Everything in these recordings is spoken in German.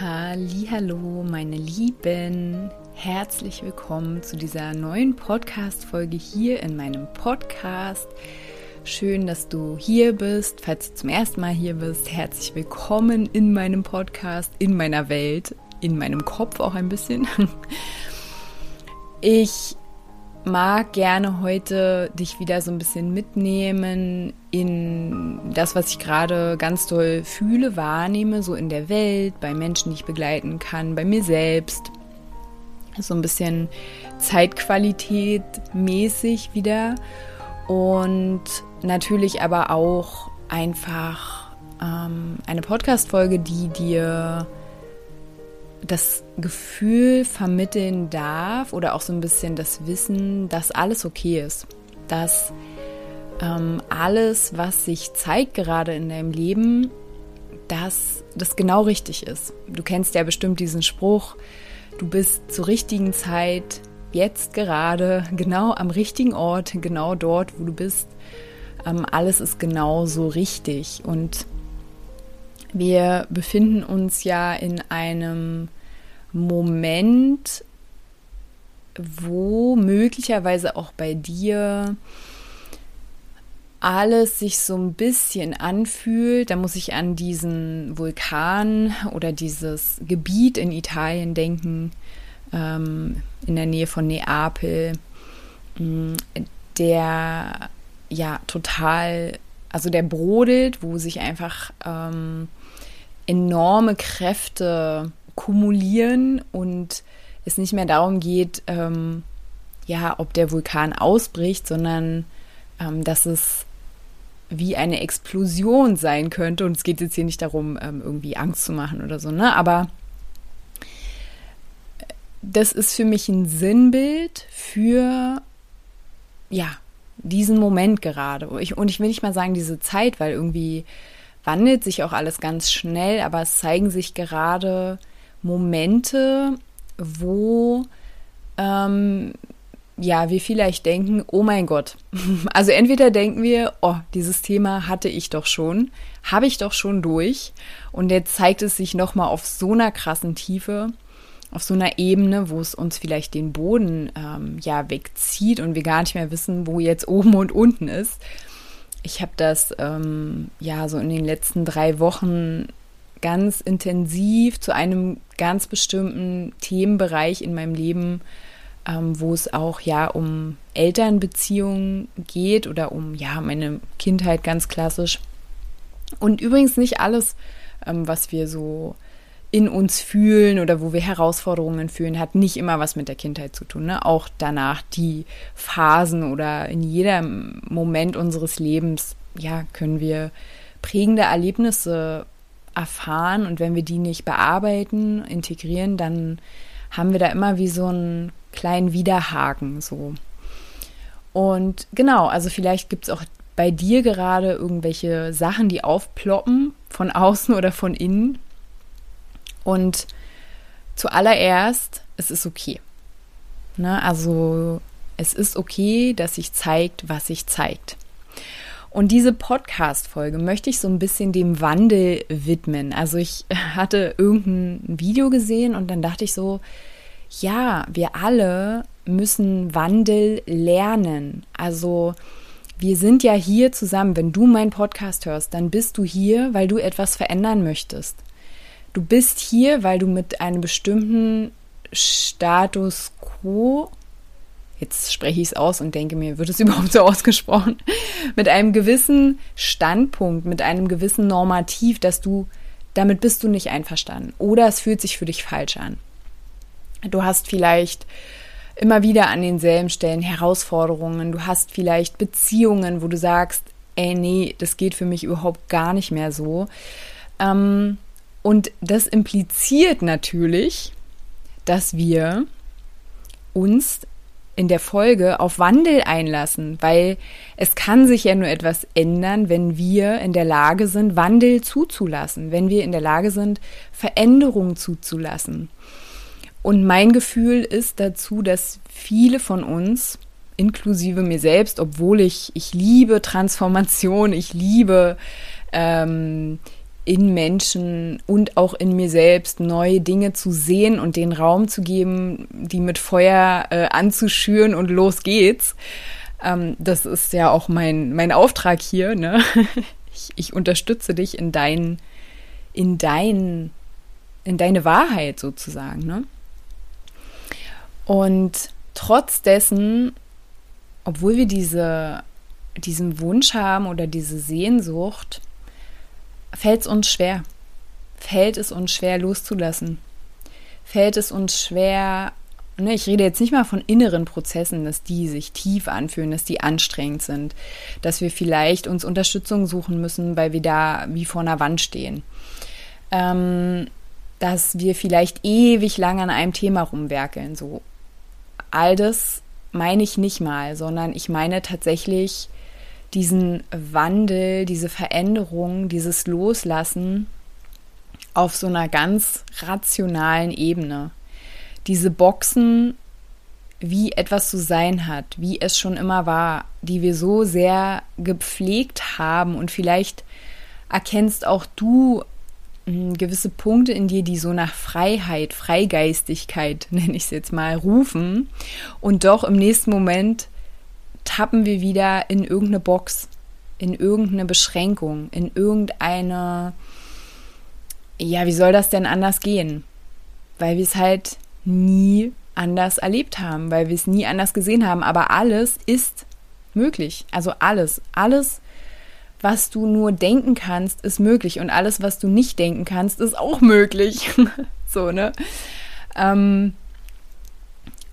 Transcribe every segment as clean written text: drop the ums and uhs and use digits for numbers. Hallihallo, meine Lieben, herzlich willkommen zu dieser neuen Podcast-Folge hier in meinem Podcast. Schön, dass du hier bist. Falls du zum ersten Mal hier bist, herzlich willkommen in meinem Podcast, in meiner Welt, in meinem Kopf auch ein bisschen. Ich mag gerne heute dich wieder so ein bisschen mitnehmen in das, was ich gerade ganz doll fühle, wahrnehme, so in der Welt, bei Menschen, die ich begleiten kann, bei mir selbst. So ein bisschen Zeitqualität mäßig wieder und natürlich aber auch einfach eine Podcast-Folge, die dir das Gefühl vermitteln darf oder auch so ein bisschen das Wissen, dass alles okay ist, dass alles, was sich zeigt gerade in deinem Leben, dass das genau richtig ist. Du kennst ja bestimmt diesen Spruch, du bist zur richtigen Zeit, jetzt gerade, genau am richtigen Ort, genau dort, wo du bist. Alles ist genau so richtig und wir befinden uns ja in einem Moment, wo möglicherweise auch bei dir alles sich so ein bisschen anfühlt. Da muss ich an diesen Vulkan oder dieses Gebiet in Italien denken, in der Nähe von Neapel, der ja total, also der brodelt, wo sich einfach enorme Kräfte kumulieren und es nicht mehr darum geht, ob der Vulkan ausbricht, sondern dass es wie eine Explosion sein könnte. Und es geht jetzt hier nicht darum, irgendwie Angst zu machen oder so, ne? Aber das ist für mich ein Sinnbild für, ja, diesen Moment gerade. Und ich will nicht mal sagen, diese Zeit, weil irgendwie wandelt sich auch alles ganz schnell, aber es zeigen sich gerade Momente, wo wir vielleicht denken, oh mein Gott. Also entweder denken wir, oh, dieses Thema hatte ich doch schon, habe ich doch schon durch und jetzt zeigt es sich nochmal auf so einer krassen Tiefe, auf so einer Ebene, wo es uns vielleicht den Boden wegzieht und wir gar nicht mehr wissen, wo jetzt oben und unten ist. Ich habe das so in den letzten 3 Wochen ganz intensiv zu einem ganz bestimmten Themenbereich in meinem Leben, wo es auch um Elternbeziehungen geht oder um meine Kindheit ganz klassisch. Und übrigens nicht alles, was wir so in uns fühlen oder wo wir Herausforderungen fühlen, hat nicht immer was mit der Kindheit zu tun, ne? Auch danach die Phasen oder in jedem Moment unseres Lebens, können wir prägende Erlebnisse erfahren und wenn wir die nicht bearbeiten, integrieren, dann haben wir da immer wie so einen kleinen Widerhaken, so. Und genau, also vielleicht gibt es auch bei dir gerade irgendwelche Sachen, die aufploppen, von außen oder von innen. Und zuallererst, es ist okay. Ne? Also es ist okay, dass sich zeigt, was sich zeigt. Und diese Podcast-Folge möchte ich so ein bisschen dem Wandel widmen. Also ich hatte irgendein Video gesehen und dann dachte ich so, ja, wir alle müssen Wandel lernen. Also wir sind ja hier zusammen. Wenn du meinen Podcast hörst, dann bist du hier, weil du etwas verändern möchtest. Du bist hier, weil du mit einem bestimmten Status quo, jetzt spreche ich es aus und denke mir, wird es überhaupt so ausgesprochen, mit einem gewissen Standpunkt, mit einem gewissen Normativ, dass du, damit bist du nicht einverstanden oder es fühlt sich für dich falsch an. Du hast vielleicht immer wieder an denselben Stellen Herausforderungen, du hast vielleicht Beziehungen, wo du sagst, ey, nee, das geht für mich überhaupt gar nicht mehr so. Und das impliziert natürlich, dass wir uns in der Folge auf Wandel einlassen, weil es kann sich ja nur etwas ändern, wenn wir in der Lage sind, Wandel zuzulassen, wenn wir in der Lage sind, Veränderung zuzulassen. Und mein Gefühl ist dazu, dass viele von uns, inklusive mir selbst, obwohl ich liebe Transformation, ich liebe in Menschen und auch in mir selbst neue Dinge zu sehen und den Raum zu geben, die mit Feuer anzuschüren und los geht's. Das ist ja auch mein Auftrag hier, ne? Ich unterstütze dich in deine Wahrheit sozusagen, ne? Und trotz dessen, obwohl wir diesen Wunsch haben oder diese Sehnsucht, fällt es uns schwer loszulassen, ne, ich rede jetzt nicht mal von inneren Prozessen, dass die sich tief anfühlen, dass die anstrengend sind, dass wir vielleicht uns Unterstützung suchen müssen, weil wir da wie vor einer Wand stehen, dass wir vielleicht ewig lang an einem Thema rumwerkeln, so. All das meine ich nicht mal, sondern ich meine tatsächlich diesen Wandel, diese Veränderung, dieses Loslassen auf so einer ganz rationalen Ebene. Diese Boxen, wie etwas zu sein hat, wie es schon immer war, die wir so sehr gepflegt haben, und vielleicht erkennst auch du gewisse Punkte in dir, die so nach Freiheit, Freigeistigkeit, nenne ich es jetzt mal, rufen, und doch im nächsten Moment tappen wir wieder in irgendeine Box, in irgendeine Beschränkung, in irgendeine, ja, wie soll das denn anders gehen? Weil wir es halt nie anders erlebt haben, weil wir es nie anders gesehen haben, aber alles ist möglich, also alles, was du nur denken kannst, ist möglich, und alles, was du nicht denken kannst, ist auch möglich. So, ne?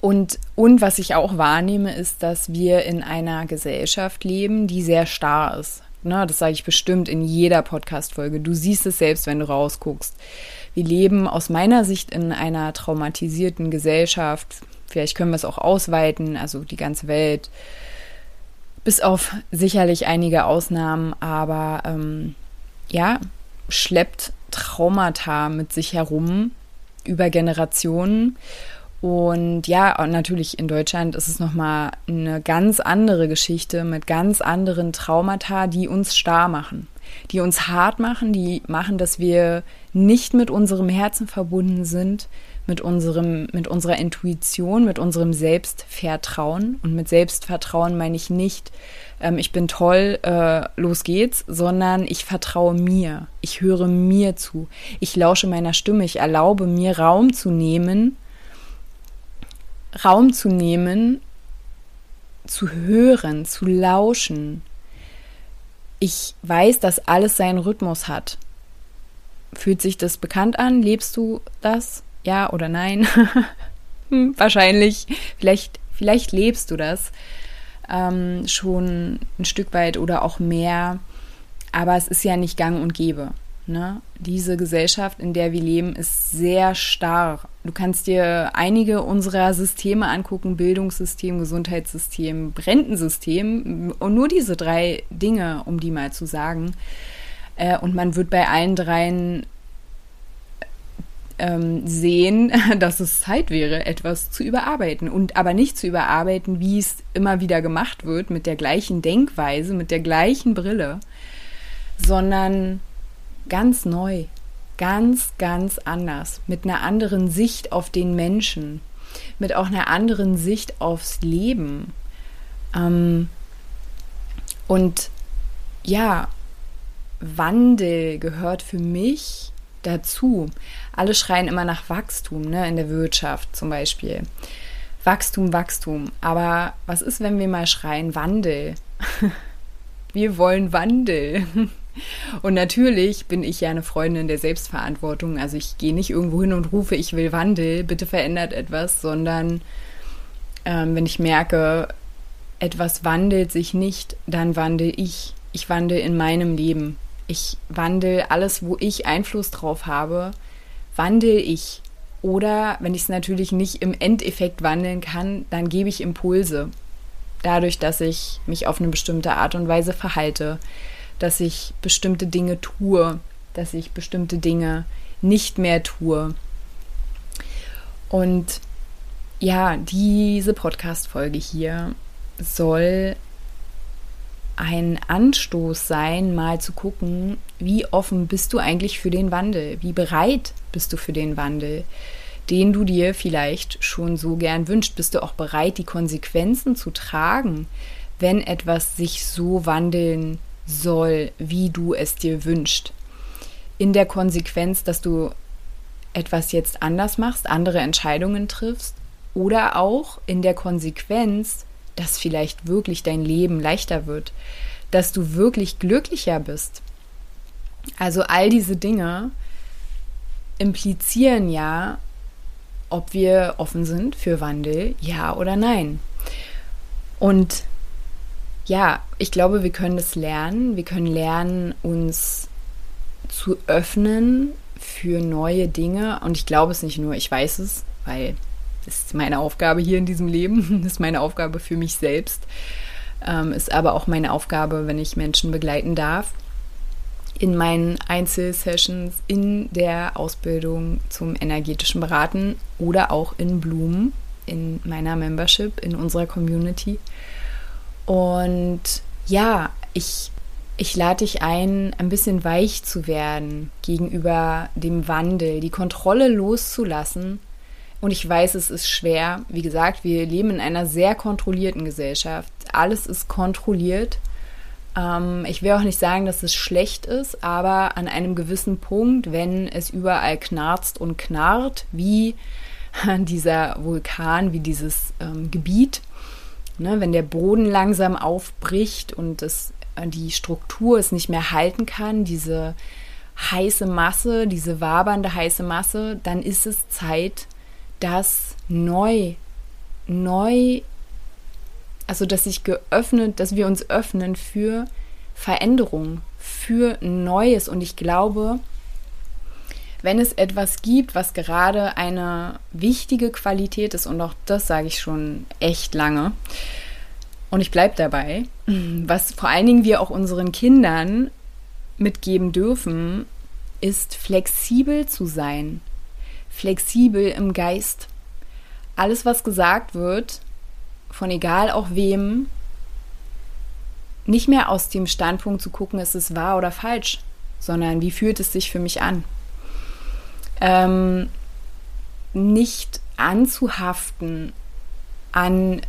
Und was ich auch wahrnehme, ist, dass wir in einer Gesellschaft leben, die sehr starr ist. Ne? Das sage ich bestimmt in jeder Podcast-Folge. Du siehst es selbst, wenn du rausguckst. Wir leben aus meiner Sicht in einer traumatisierten Gesellschaft. Vielleicht können wir es auch ausweiten, also die ganze Welt. Bis auf sicherlich einige Ausnahmen, aber schleppt Traumata mit sich herum über Generationen. Und ja, natürlich in Deutschland ist es nochmal eine ganz andere Geschichte mit ganz anderen Traumata, die uns starr machen, die uns hart machen, die machen, dass wir nicht mit unserem Herzen verbunden sind, mit unserer Intuition, mit unserem Selbstvertrauen. Und mit Selbstvertrauen meine ich nicht, ich bin toll, los geht's, sondern ich vertraue mir, ich höre mir zu, ich lausche meiner Stimme, ich erlaube mir Raum zu nehmen, zu hören, zu lauschen. Ich weiß, dass alles seinen Rhythmus hat. Fühlt sich das bekannt an? Lebst du das? Ja oder nein? Wahrscheinlich. Vielleicht lebst du das schon ein Stück weit oder auch mehr. Aber es ist ja nicht gang und gäbe. Ne? Diese Gesellschaft, in der wir leben, ist sehr starr. Du kannst dir einige unserer Systeme angucken, Bildungssystem, Gesundheitssystem, Rentensystem, und nur diese 3 Dinge, um die mal zu sagen. Und man wird bei allen 3 sehen, dass es Zeit wäre, etwas zu überarbeiten, und aber nicht zu überarbeiten, wie es immer wieder gemacht wird, mit der gleichen Denkweise, mit der gleichen Brille, sondern ganz neu, ganz, ganz anders, mit einer anderen Sicht auf den Menschen, mit auch einer anderen Sicht aufs Leben. Und ja, Wandel gehört für mich dazu. Alle schreien immer nach Wachstum, ne, in der Wirtschaft zum Beispiel. Wachstum. Aber was ist, wenn wir mal schreien Wandel? Wir wollen Wandel. Und natürlich bin ich ja eine Freundin der Selbstverantwortung, also ich gehe nicht irgendwo hin und rufe, ich will Wandel, bitte verändert etwas, sondern wenn ich merke, etwas wandelt sich nicht, dann wandle ich. Ich wandle in meinem Leben. Ich wandle alles, wo ich Einfluss drauf habe, wandle ich, Oder wenn ich es natürlich nicht im Endeffekt wandeln kann, dann gebe ich Impulse. Dadurch, dass ich mich auf eine bestimmte Art und Weise verhalte, dass ich bestimmte Dinge tue, dass ich bestimmte Dinge nicht mehr tue. Und ja, diese Podcast-Folge hier soll ein Anstoß sein, mal zu gucken, wie offen bist du eigentlich für den Wandel? Wie bereit bist du für den Wandel, den du dir vielleicht schon so gern wünschst? Bist du auch bereit, die Konsequenzen zu tragen, wenn etwas sich so wandeln soll, wie du es dir wünschst? In der Konsequenz, dass du etwas jetzt anders machst, andere Entscheidungen triffst, oder auch in der Konsequenz, dass vielleicht wirklich dein Leben leichter wird, dass du wirklich glücklicher bist. Also all diese Dinge implizieren ja, ob wir offen sind für Wandel, ja oder nein. Und ja, ich glaube, wir können das lernen. Wir können lernen, uns zu öffnen für neue Dinge. Und ich glaube es nicht nur, ich weiß es, weil das ist meine Aufgabe hier in diesem Leben, das ist meine Aufgabe für mich selbst, ist aber auch meine Aufgabe, wenn ich Menschen begleiten darf, in meinen Einzelsessions, in der Ausbildung zum energetischen Beraten oder auch in Bloom, in meiner Membership, in unserer Community. Und ja, ich lade dich ein bisschen weich zu werden gegenüber dem Wandel, die Kontrolle loszulassen. Und ich weiß, es ist schwer. Wie gesagt, wir leben in einer sehr kontrollierten Gesellschaft. Alles ist kontrolliert. Ich will auch nicht sagen, dass es schlecht ist, aber an einem gewissen Punkt, wenn es überall knarzt und knarrt, wie dieser Vulkan, wie dieses Gebiet, ne, wenn der Boden langsam aufbricht und die Struktur es nicht mehr halten kann, diese heiße Masse, diese wabernde heiße Masse, dann ist es Zeit, dass dass wir uns öffnen für Veränderung, für Neues. Und ich glaube, wenn es etwas gibt, was gerade eine wichtige Qualität ist, und auch das sage ich schon echt lange, und ich bleibe dabei, was vor allen Dingen wir auch unseren Kindern mitgeben dürfen, ist flexibel zu sein. Flexibel im Geist. Alles, was gesagt wird, von egal auch wem, nicht mehr aus dem Standpunkt zu gucken, ist es wahr oder falsch, sondern wie fühlt es sich für mich an? Nicht anzuhaften an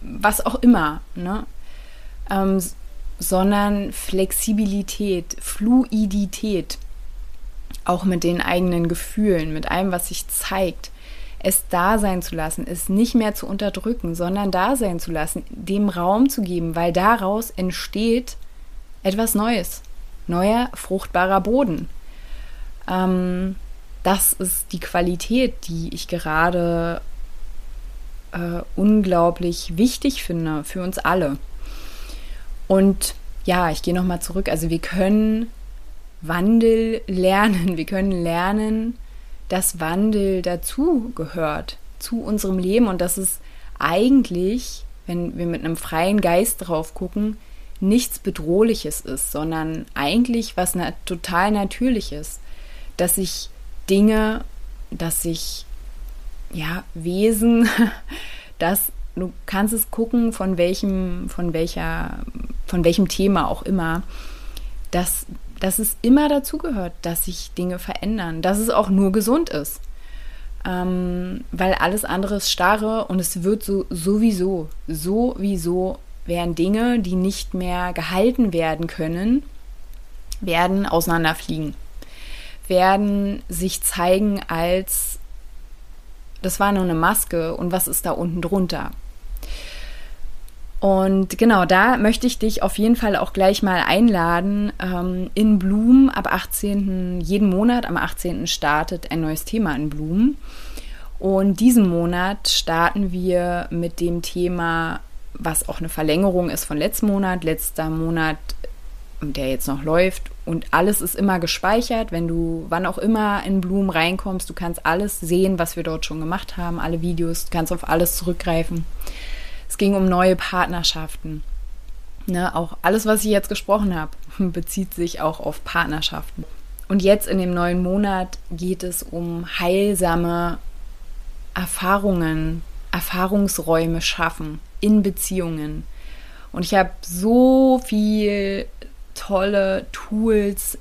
was auch immer, ne? Sondern Flexibilität, Fluidität, auch mit den eigenen Gefühlen, mit allem, was sich zeigt, es da sein zu lassen, es nicht mehr zu unterdrücken, sondern da sein zu lassen, dem Raum zu geben, weil daraus entsteht etwas Neues, neuer, fruchtbarer Boden. Das ist die Qualität, die ich gerade unglaublich wichtig finde für uns alle. Und ja, ich gehe nochmal zurück. Also wir können Wandel lernen. Wir können lernen, dass Wandel dazu gehört, zu unserem Leben, und dass es eigentlich, wenn wir mit einem freien Geist drauf gucken, nichts Bedrohliches ist, sondern eigentlich was total Natürliches, dass sich Dinge, dass sich ja, Wesen, dass du kannst es gucken, von welchem Thema auch immer, dass es immer dazugehört, dass sich Dinge verändern, dass es auch nur gesund ist, weil alles andere ist starre, und es wird sowieso werden Dinge, die nicht mehr gehalten werden können, werden auseinanderfliegen, werden sich zeigen als, das war nur eine Maske, und was ist da unten drunter? Und genau, da möchte ich dich auf jeden Fall auch gleich mal einladen. In Bloom ab 18. jeden Monat, am 18. startet ein neues Thema in Bloom. Und diesen Monat starten wir mit dem Thema, was auch eine Verlängerung ist von letzten Monat. Letzter Monat der jetzt noch läuft. Und alles ist immer gespeichert, wenn du wann auch immer in Bloom reinkommst. Du kannst alles sehen, was wir dort schon gemacht haben, alle Videos, du kannst auf alles zurückgreifen. Es ging um neue Partnerschaften. Ne, auch alles, was ich jetzt gesprochen habe, bezieht sich auch auf Partnerschaften. Und jetzt in dem neuen Monat geht es um heilsame Erfahrungen, Erfahrungsräume schaffen in Beziehungen. Und ich habe so viel tolle Tools,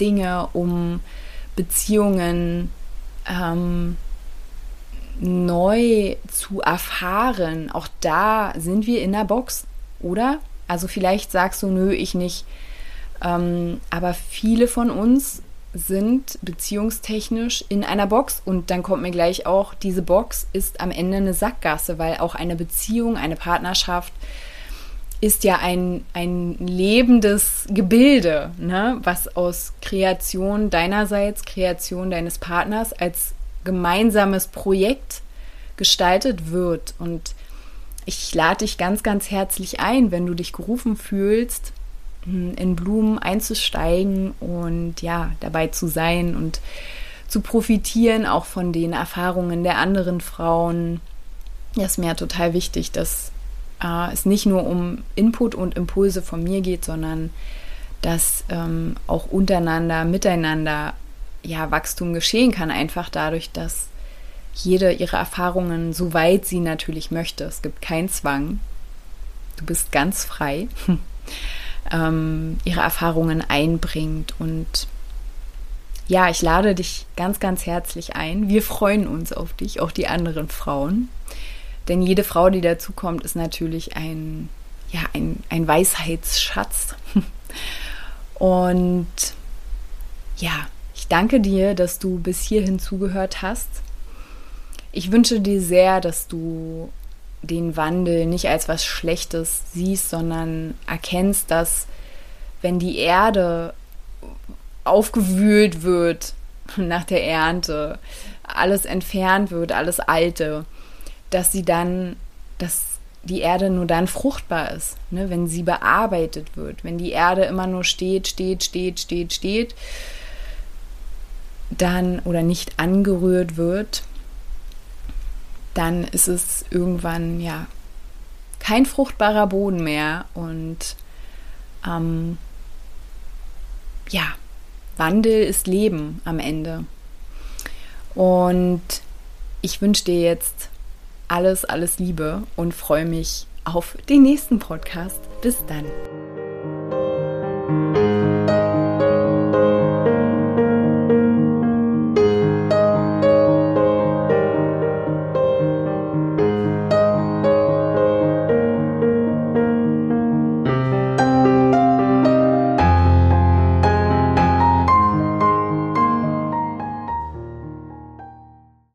Dinge, um Beziehungen neu zu erfahren. Auch da sind wir in der Box, oder? Also vielleicht sagst du, nö, ich nicht. Aber viele von uns sind beziehungstechnisch in einer Box. Und dann kommt mir gleich auch, diese Box ist am Ende eine Sackgasse, weil auch eine Beziehung, eine Partnerschaft ist ja ein lebendes Gebilde, ne? Was aus Kreation deinerseits, Kreation deines Partners als gemeinsames Projekt gestaltet wird. Und ich lade dich ganz, ganz herzlich ein, wenn du dich gerufen fühlst, in Bloom einzusteigen und ja, dabei zu sein und zu profitieren auch von den Erfahrungen der anderen Frauen. Das ist mir ja total wichtig, dass es nicht nur um Input und Impulse von mir geht, sondern dass auch untereinander, miteinander ja Wachstum geschehen kann, einfach dadurch, dass jede ihre Erfahrungen, soweit sie natürlich möchte, es gibt keinen Zwang, du bist ganz frei, ihre Erfahrungen einbringt. Und ja, ich lade dich ganz, ganz herzlich ein. Wir freuen uns auf dich, auch die anderen Frauen. Denn jede Frau, die dazukommt, ist natürlich ein Weisheitsschatz. Und ja, ich danke dir, dass du bis hierhin zugehört hast. Ich wünsche dir sehr, dass du den Wandel nicht als was Schlechtes siehst, sondern erkennst, dass wenn die Erde aufgewühlt wird nach der Ernte, alles entfernt wird, alles Alte, dass die Erde nur dann fruchtbar ist, ne, wenn sie bearbeitet wird. Wenn die Erde immer nur steht, dann oder nicht angerührt wird, dann ist es irgendwann ja kein fruchtbarer Boden mehr. Und Wandel ist Leben am Ende. Und ich wünsche dir jetzt alles Liebe und freue mich auf den nächsten Podcast. Bis dann.